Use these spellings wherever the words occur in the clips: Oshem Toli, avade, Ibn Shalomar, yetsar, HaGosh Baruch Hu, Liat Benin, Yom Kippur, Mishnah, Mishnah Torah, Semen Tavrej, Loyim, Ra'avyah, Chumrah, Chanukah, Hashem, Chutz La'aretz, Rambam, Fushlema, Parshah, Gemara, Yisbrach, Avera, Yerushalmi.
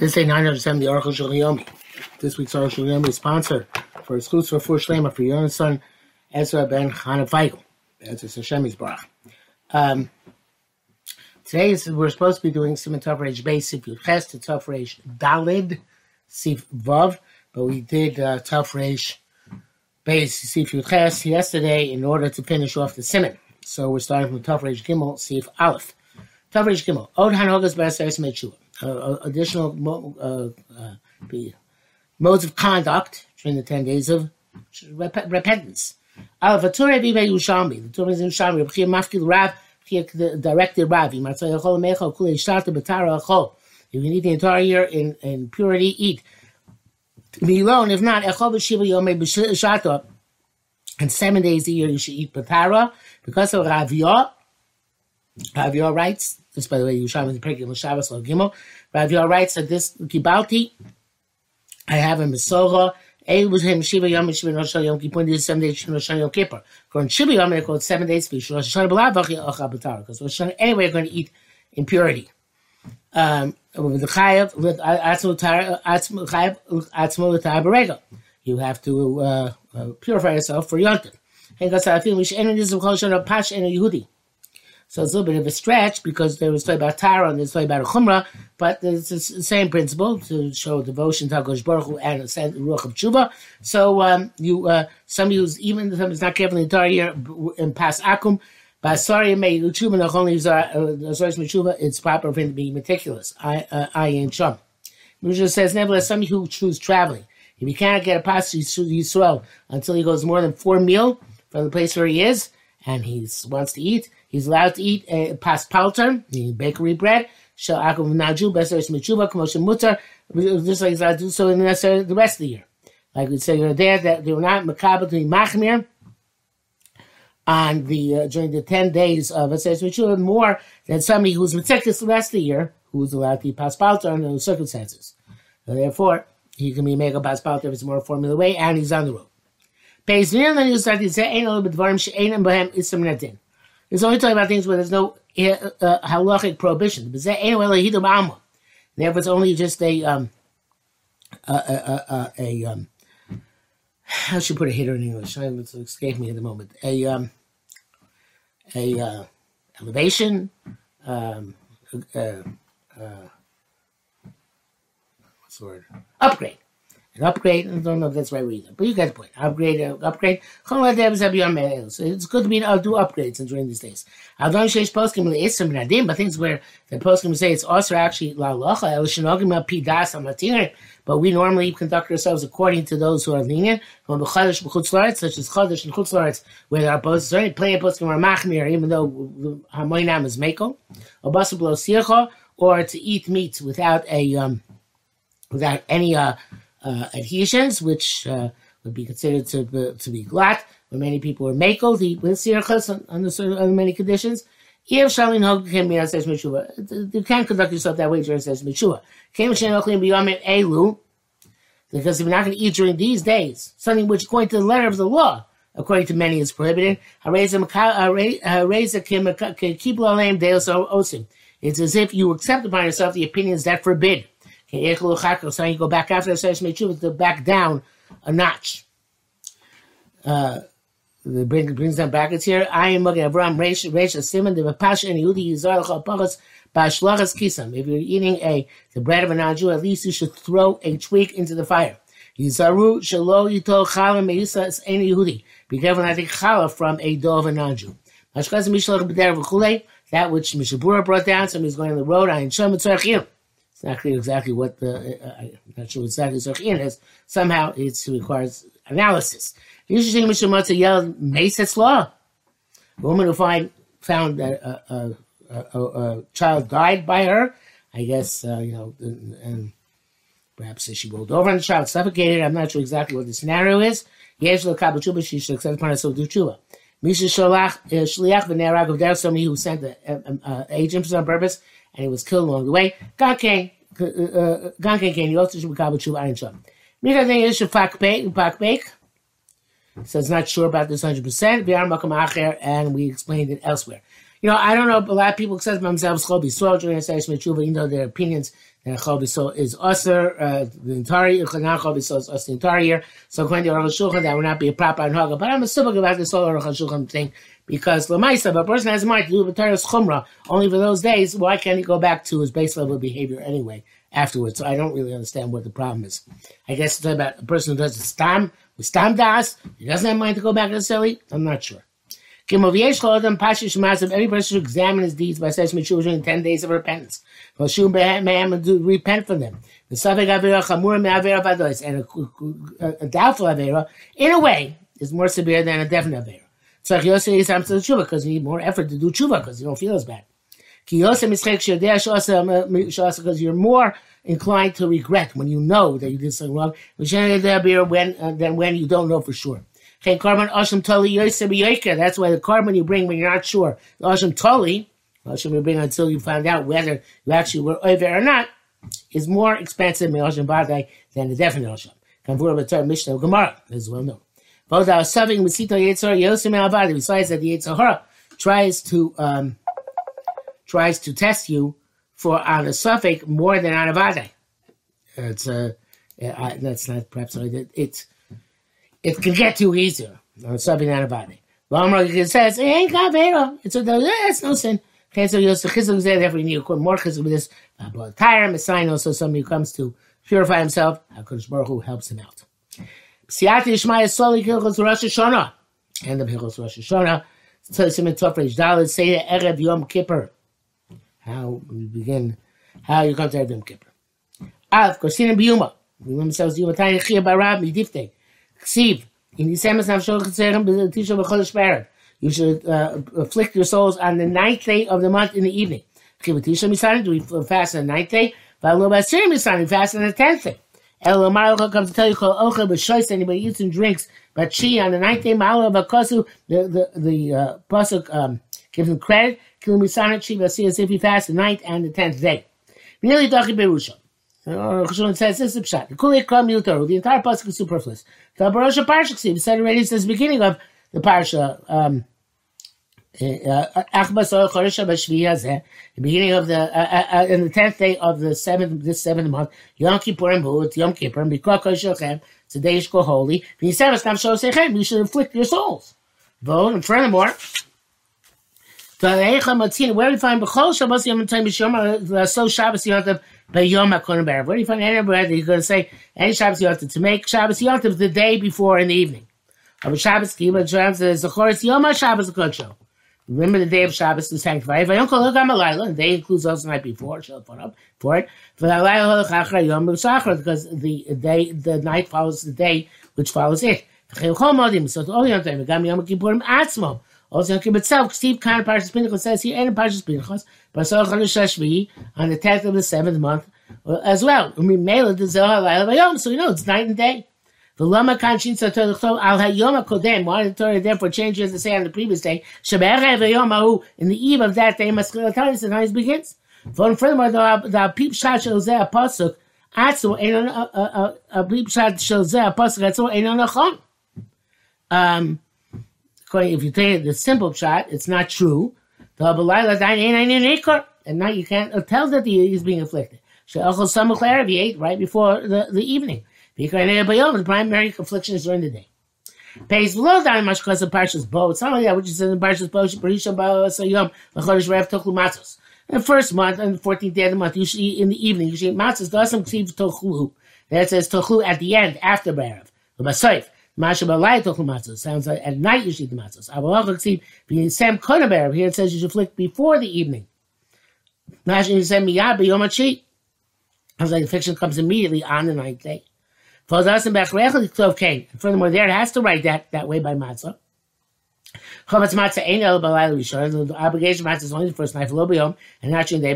This day 970, the Orchus Yol Yomi. This week's Orchus Yol Yomi sponsor for Eschutz for Fushlema for your son, Ezra Ben Chana Feigl. That's Hashem Yisbrach. Today we're supposed to be doing Semen Tavrej Beis Sif Yuches to Tavrej Dalid Sif Vav, but we did Tavrej Beis Sif Yuches yesterday in order to finish off the Semen. So we're starting from Tavrej Gimel Sif Aleph. Tavrej Gimel. Od Hanogas B'Aseres Mechua. Additional modes of conduct during the 10 days of repentance. The Torah is in Yerushalmi. Directed Rav. If you need the entire year in purity, eat. Milon, if not, Echol B'Shiva Yomei B'Shato. And 7 days a year you should eat Patara. Because of Ra'avyah writes, this, by the way, Yerushalmi the Perek of Shabbos Lo Gimel. Ra'avyah writes that this Kibalti, I have a Mesorah. A was him Shiva Yom and Shiva Rosh Yom Kippur. These 7 days Rosh Yom Kippur. For Shiva Yom, they called 7 days for Rosh Hashanah B'Lav V'Acha B'Tara. Because Rosh Hashanah anyway you're going to eat impurity. With the Chayav, with Atzmo L'Tara B'Regel, you have to purify yourself for Yom Tov. And that's how I feel. We should enter this of Chol Shana Pash Aino Yehudi. So it's a little bit of a stretch because there was talk about Tara and there's talk about Chumrah, but it's the same principle to show devotion to HaGosh Baruch Hu and send Ruach Tshuva. So some use even some is not careful the entire year in Pas Akum, but sorry, may Tshuva not only use Tshuva, it's proper for him to be meticulous. I ain't chum. Mishnah says nevertheless, some who choose traveling, if he cannot get a pass to Yisrael until he goes more than 4 meals from the place where he is and he wants to eat. He's allowed to eat pas palter, meaning bakery bread. Shel akum naju b'aseres mechuvah k'moshe mutar. Just like he's allowed to do so in the rest of the year. Like we said there, that they were not makabel to be machmir on the during the 10 days of b'aseres mechuvah more than somebody who's meticulous the rest of the year, who's allowed to eat pas palter under those circumstances. So therefore, he can be making pas palter if it's more formula way, and he's on the road. There's only talking about things where there's no halachic prohibition. Therefore, it's only just a how should you put a hitter in English? It's escaped me at the moment. Elevation. What's the word? Upgrade. An upgrade, I don't know if that's the right reason, but you get the point. Upgrade. So it's good to be do upgrades during these days. But things where the poskim say it's also actually la'locha, but we normally conduct ourselves according to those who are lenient, such as Chodesh and Chutz La'aretz, where there are plenty of poskim are machmir, even though Hamoinam is Mako, or to eat meat without a without any adhesions, which would be considered to be glut, where many people were mako, the sirchas under many conditions. You can't conduct yourself that way during says Meshua. Because if you're not going to eat during these days, something which according to the letter of the law, according to many, is prohibited. It's as if you accept upon yourself the opinions that forbid. So you go back after the Seres Mechuvah to back down a notch. The brings them backwards here. I am looking at Avram, Reish, Simon, the Pasha, and Yehudi, Yizar, Chalpachas, Bashlachas, Kisam. If you're eating the bread of a non-Jew, at least you should throw a twig into the fire. Yizaru, Shelo, Yito, Chala, Meisas, and Yehudi. Be careful not to take Chala from a dough of a non-Jew. Mashkas, Mishlach, B'der, V'chulei, that which Mishna Brura brought down, somebody's going on the road, I am Shem, Tzarchim. It's not clear exactly what I'm not sure exactly Zorkian is. Somehow it requires analysis. The interesting Mishnah Torah yelled, Meisas law. A woman who found that a child died by her, I guess, and perhaps she rolled over on the child, suffocated. I'm not sure exactly what the scenario is. Yesh l'kabel tshuva, she should accept upon herself to do tshuva. Misha shliach v'nerag, if there's somebody who sent an agent on purpose, and he was killed along the way. Gan Ken, he also should be kabel tshuva ayin sham. Mika thing is shafak bake. So it's not sure about this 100%. V'yar makam acher, and we explained it elsewhere. I don't know. A lot of people accept themselves Cholbi soil during the Seres Mechuvah, even though their opinions and Chol B'Sol is Osir, the entire year. Now Chol B'Sol is Osir the entire year. So according to Orchus Yol Yomi, that would not be a proper anhaga. But I'm assuming about this whole Orchus Yol Yomi thing, because Lamaisa, but a person has a mind to do a Torah's Chumrah only for those days, why can't he go back to his base level of behavior anyway afterwards? So I don't really understand what the problem is. I guess it's about a person who does a Stam, with Stam Das, he doesn't have a mind to go back necessarily. I'm not sure. Every person should examine his deeds by such maturity in 10 days of repentance. Repent from them. And a doubtful Avera, in a way, is more severe than a definite Avera. Because you need more effort to do Tshuva, because you don't feel as bad. Because you're more inclined to regret when you know that you did something wrong than when you don't know for sure. Okay, Oshem Toli, that's why the carbon you bring when you're not sure. The Oshem Toli, Oshem you bring until you find out whether you actually were over or not, is more expensive than Oshem Badai than the definite Oshem. Convura Batar Mishnah Gemara, as well known. Both our suffering with Sito Yetsar, Yosim Avade, besides that the Yetzahara tries to test you for on a suffix more than on Avade. That's not perhaps what I did. It can get too easier on something not about it. Amrakin says, it ain't Avera. It's no sin. Okay, so you Chizuk said, therefore you need more Chizuk with this. But Tyre, Messiah, also somebody who comes to purify himself, HaGosh Baruch Hu helps him out. Psiati Shmaya Soli Hilchos Rosh Hashanah. And the Hilchos Rosh Hashanah. So Semen Tavrej Dalet say the Erev Yom Kippur. How you come to Erev Yom Kippur. Av Korsina Biyuma. We women says, Yumatani Chia Barab Midifte. You should afflict your souls on the 9th day of the month in the evening. Do we fast on the 9th day? We fast on the 10th day. El Malach comes to tell you, anybody eats and drinks, but she on the 9th day, the Possuk gives him credit. As if he fasts the 9th and the 10th day. Really talking Berusha. Cheshon says this is pshat. The entire pasuk is superfluous. The Parshah Parshah said already since the beginning of the Parshah. The beginning of the in the 10th day of the seventh month. Yom Kippur and B'Hu. Yom Kippur and B'Kol. Today you should go holy. You should afflict your souls. And furthermore. Where do you find B'Chol Shabbos Yom Tov? So Shabbos Yom Tov. Where do you find any bread that you're going to say any Shabbos Yontif to make Shabbos Yontif the day before in the evening? Of Shabbos Kibbutz says Zachor Yom Shabbos Kodesh. Remember the day of Shabbos to sanctify. If I don't call it Gamalayla, the day includes also the night before. She'll put up for it. For because the night follows the day which follows it. So to all Yom Tov, Gam Yom Kippurim Atzmo. Also, Yom Kippur itself, Steve Khan, Parshas Pinchas says here, and Parshas Pinchas, Parshah Chanosh on the 10th of the 7th month as well. So you know, it's night and day. Why did Torah therefore change as to say on the previous day? In the eve of that day, the night begins. Furthermore, the peep shot shall say a pasuk, ain't on a chon. If you take the simple shot, it's not true. And now you can't tell that he is being afflicted. He ate right before the evening. The primary affliction is during the day. Pays below down much because of Parshas Bo. It's not like that which is in Parshas Bo. In the first month, on the 14th day of the month, you should eat in the evening. You should eat matzahs. That says tochlu at the end, after Barav. Sounds like at night you should eat the matzos. Here it says you should afflict before the evening. Sounds like the fiction comes immediately on the ninth day. Furthermore, there it has to write that way by matzah. The obligation of matzah is only the first night, and not during the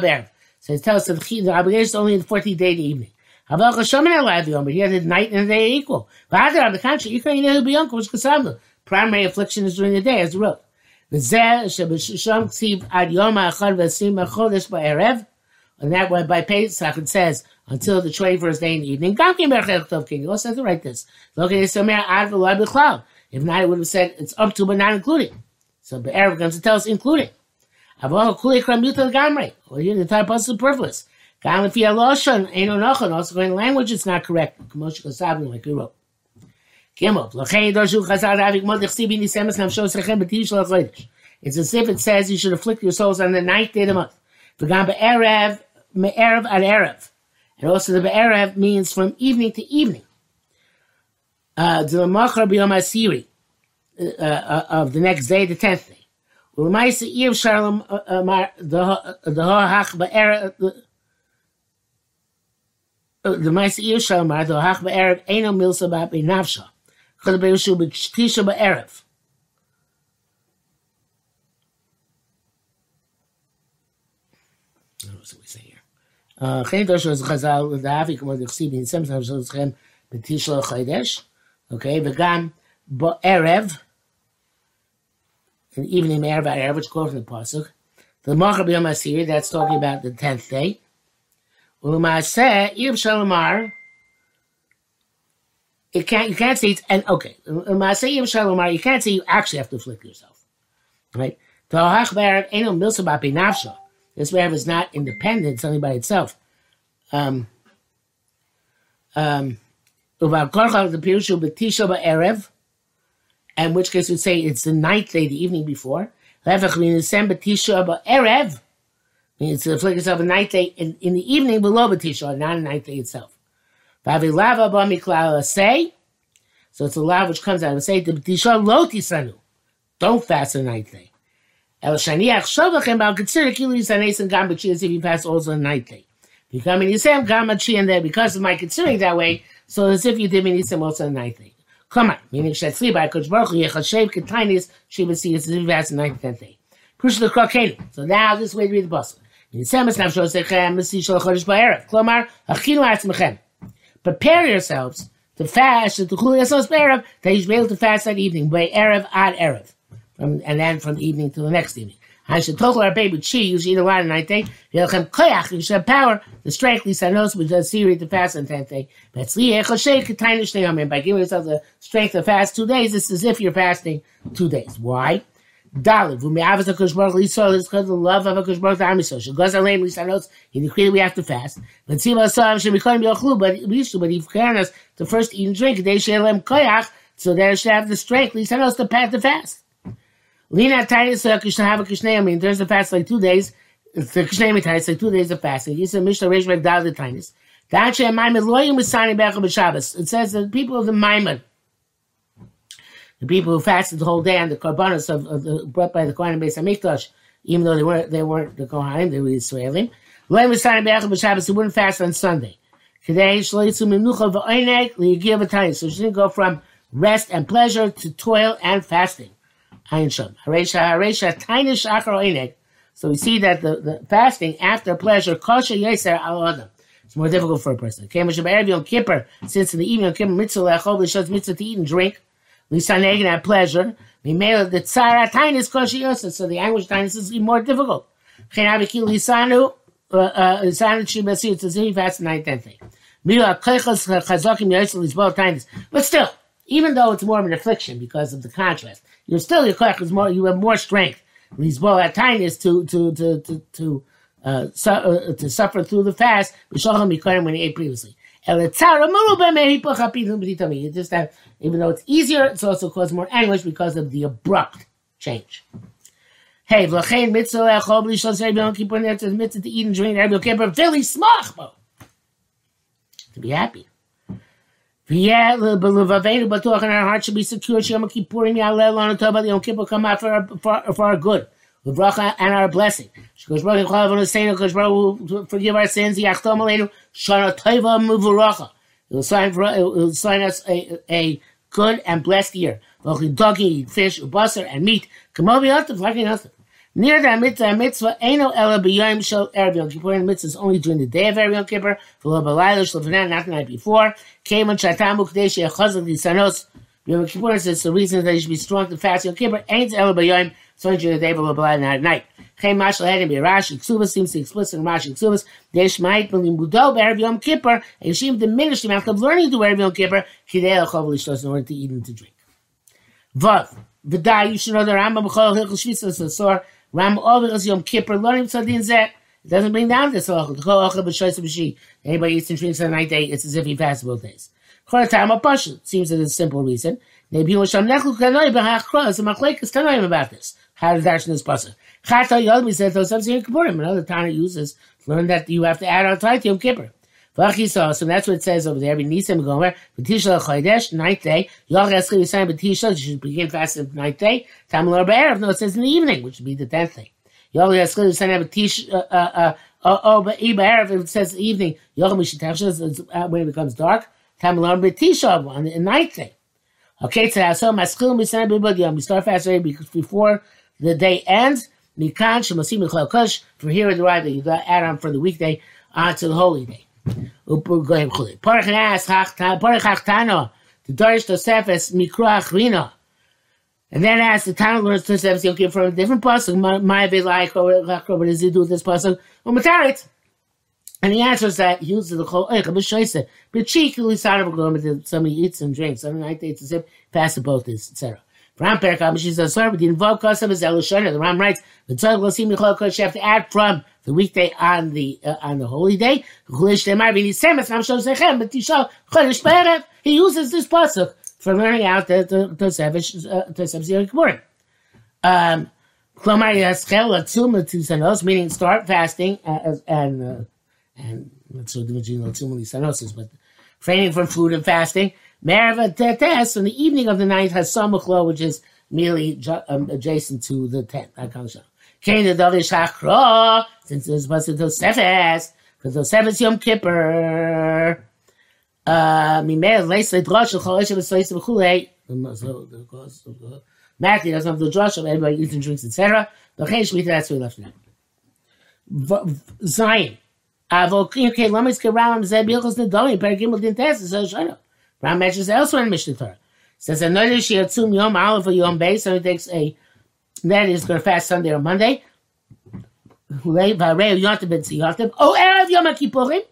day. So it tells us the obligation is only the 14th day of the evening. But here the night and the day are equal. On the contrary, primary affliction is during the day, as the rule. And that way, by Pesach, it says, until the 21st day in the evening. You also have to write this. If not, it would have said, it's up to, but not including. So, the Arab comes to tell us, including. The entire Possuk is superfluous. Also going to language, it's not correct. Like we wrote. It's as if it says you should afflict your souls on the ninth day of the month. And also the be'erev means from evening to evening. Of the next day, the 10th day. Okay, v'gam bo'erev, an evening erev v'erev, which quote from the Possuk. The Mocher B'yom HaSiri, that's talking about the 10th day. U'l'ma'aseh, Ibn Shalomar, you can't say it's, and okay, u'l'ma'aseh Ibn Shalomar, you can't say you actually have to afflict yourself. Right? To'hach b'erev eno milsa b'api nafsha. This erev is not independent, it's only by itself. In which case we'd say it's the ninth day, the evening before. Means to afflict yourself a ninth day in the evening below B'tisha, not a ninth day itself. So it's a lav which comes out of say, don't fast the ninth day. If you fast also the ninth day. Because of my considering that way, so as if you did Minisim also the ninth day. Come on, meaning Shetzli by Kodesh Baruch Hu, Yechashev, Ketainis, Shivasi, as if you asked the ninth and 10th day. Crucial Krokenu. So now this way to read the Possuk. Minisim es nafsho sechem, Mesi shal Chodesh ba'erev. Klomar, achinu atzmechem. Prepare yourselves to fast, to chuli asos ba'erev, that you should be able to fast that evening, by erev ad erev. And then from the evening to the next evening. I should talk to our baby Chi, you should eat a lot on the 9th day. You should have power, the strength, Lisanos, which does series to fast on the 10th day. By giving yourself the strength to fast 2 days, it's as if you're fasting 2 days. Why? Because of the love of HaGosh Baruch Hu, he decreed we have to fast. But he commanded us to first eat and drink, so that it should have the strength, Lisanos, to path to fast. Lina Titus Kishnayami, there's a fast like 2 days. It's the Kishnayami Titus, like 2 days of fasting. He said Mishnah Reshbek Dal the Titus. Dacha Maimon Loyim was signing back on Shabbos. It says that the people of the Maimon, the people who fasted the whole day on the Korbanos brought by the Kohanim based on Mikdash, even though they weren't the Kohanim, they were Israelim. Loyim was signing back on Shabbos, he wouldn't fast on Sunday. Today, Shloitsu Minucha V'Oinek Li'Yigir V'Tayis. So she didn't go from rest and pleasure to toil and fasting. So we see that the fasting after pleasure, it's more difficult for a person. Since in the evening, mitzvah to eat and drink, at pleasure, so the anguish of tinus is more difficult. But still, even though it's more of an affliction because of the contrast, you're still your koach is more. You have more strength. Lizbol at tinus to suffer through the fast. B'sholchem mikoyim when he ate previously. El yetsar amulu maybe pochapidum b'ditami. You just have, even though it's easier, it's also caused more anguish because of the abrupt change. Hey, v'lachein mitzvah le'achol b'lishos rebion kippur netzes mitzvah to eat and drink rebion kippur v'li smachbo to be happy. Yeah, but our heart should be secure. Yom Kippur come out for our good, and our blessing. Forgive our sins. It will sign us a good and blessed year. Doggy, fish, butter, and meat. Near the mitzvah, Aino Yehudi shall erev Yom Kippur. And the mitzvah is only during the day of erev Yom Kippur. V'lo b'layla shlefanah, not the night before. Came and shatamu k'dei she'echazak lisanos. Yom Kippur says the reason that you should be strong to fast Yom Kippur ain't Yom. It's only during the day, v'lo b'layla, not at night. Came mashal adam b'rashi ksuvas seems to explicit in Rashi ksuvas. Deish ma'it b'limudo b'erev Yom Kippur. And she diminished the amount of learning to erev Yom Kippur. K'dei l'chov l'ishtos, in order to eat and to drink. Vav v'day, you should know the Rambam b'chol hilchos shvitzos asor. Ram Ovid is Yom Kippur Loyim Sadin Zeh. It doesn't bring down this halacha. Anybody eats and drinks on the night day, it's as if he fasted both days. Seems that it's a simple reason. Maybe about this. How does that in this pasuk? Chata Yodmi says those subsequent Kippurim. Another Tana uses to learn that you have to add on to Yom Kippur. So that's what it says over there. Nisim Gomer, B'tisha L'Chodesh, ninth day. Yoch Eschim Yisayim B'tisha, you should begin fasting ninth day. Tam Lor B'Erev, no, it says in the evening, which would be the 10th day. Yoch Eschim Yisayim B'tisha, B'Erev, it says evening. Yoch Mishtachshin, when it becomes dark. Tam Lor B'Tisha, on the ninth day. Okay, so Maschil Yisayim B'B'Diyam, we start fasting before the day ends. Mikan Shemasim B'Chol Kush, from here in the right, you got to add on for the weekday onto the holy day. And then ask the Tana learns Tosefes Yom Kippur from a different pasuk. My Vilai, what does he do with this pasuk? And he answers that he uses the whole Eicha particularly side of a garment that somebody eats and drinks. On the night they eat and sip, fast both days, etc. The Ram writes, you have to add from the weekday on the holy day. He uses this pasuk for learning out the Tosefes Yom Kippur. Meaning start fasting and not so the but refraining from food and fasting. Merva Tetes on the evening of the ninth has some machlo, which is merely adjacent to the 10th. Since this was the Tosefes, because Tosefes Yom Kippur. Matthew doesn't have the drush of everybody eats and drinks, etc. That's what we left now. Zion. Ram mentions elsewhere in Mishnah Torah. Says another shiatzum yom aleph or yom beis, so he takes a that is going to fast Sunday or Monday. Erev Yom Kippurim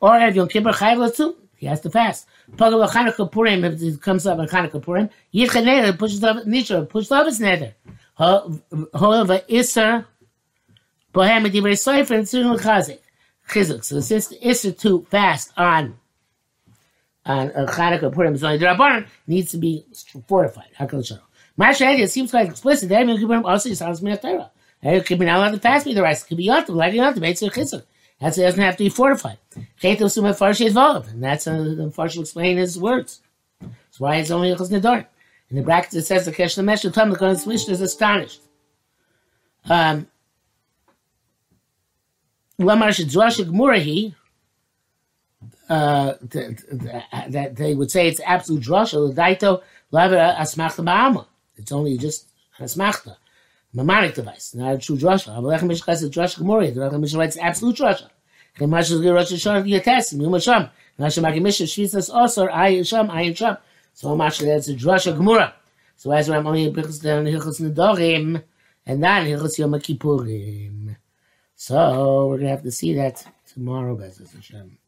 or Erev Yom Kippur Chayv Latzum. He has to fast. Pagav Chanukah Purim, if it comes up on Chanukah Purim, Yichan Neder pushes up Nishra, pushes up his Neder. However, Isser Bohem Divrei Sofer and Tzurul Chizuk. So since the Isser to fast on Chanukah Purim is only the Rabbanan, needs to be fortified. It seems quite explicit that Yom Kippurim also sounds Minat Torah. It could be not allowed to fast me the rice. It could be yotam, like yotam, it's a chizuk. That's it doesn't have to be fortified. And that's how the Farsh will explain his words. That's why it's only Yechus Nadar. In the brackets it says the Kesh Lamesh, the Tom, the Kohen's Mishnah is astonished. That they would say it's absolute drasha, Daito, Lavera, Asmachta Ma'ama. It's only just Asmachta. Mnemonic device, not a true drasha. Amalek Mishka is a drasha Gemori. The Amalek Mishka writes absolute drasha. Chemash is Rosh Hashanah Yates. Yom Hasham. Nashim Akim Mishka. She says also I Hasham. So much that's a drasha Gemora. So as I'm only because down Hilchos Nedarim and not Hilchos Yom Kippurim. So we're gonna have to see that tomorrow, Bezos Hashem.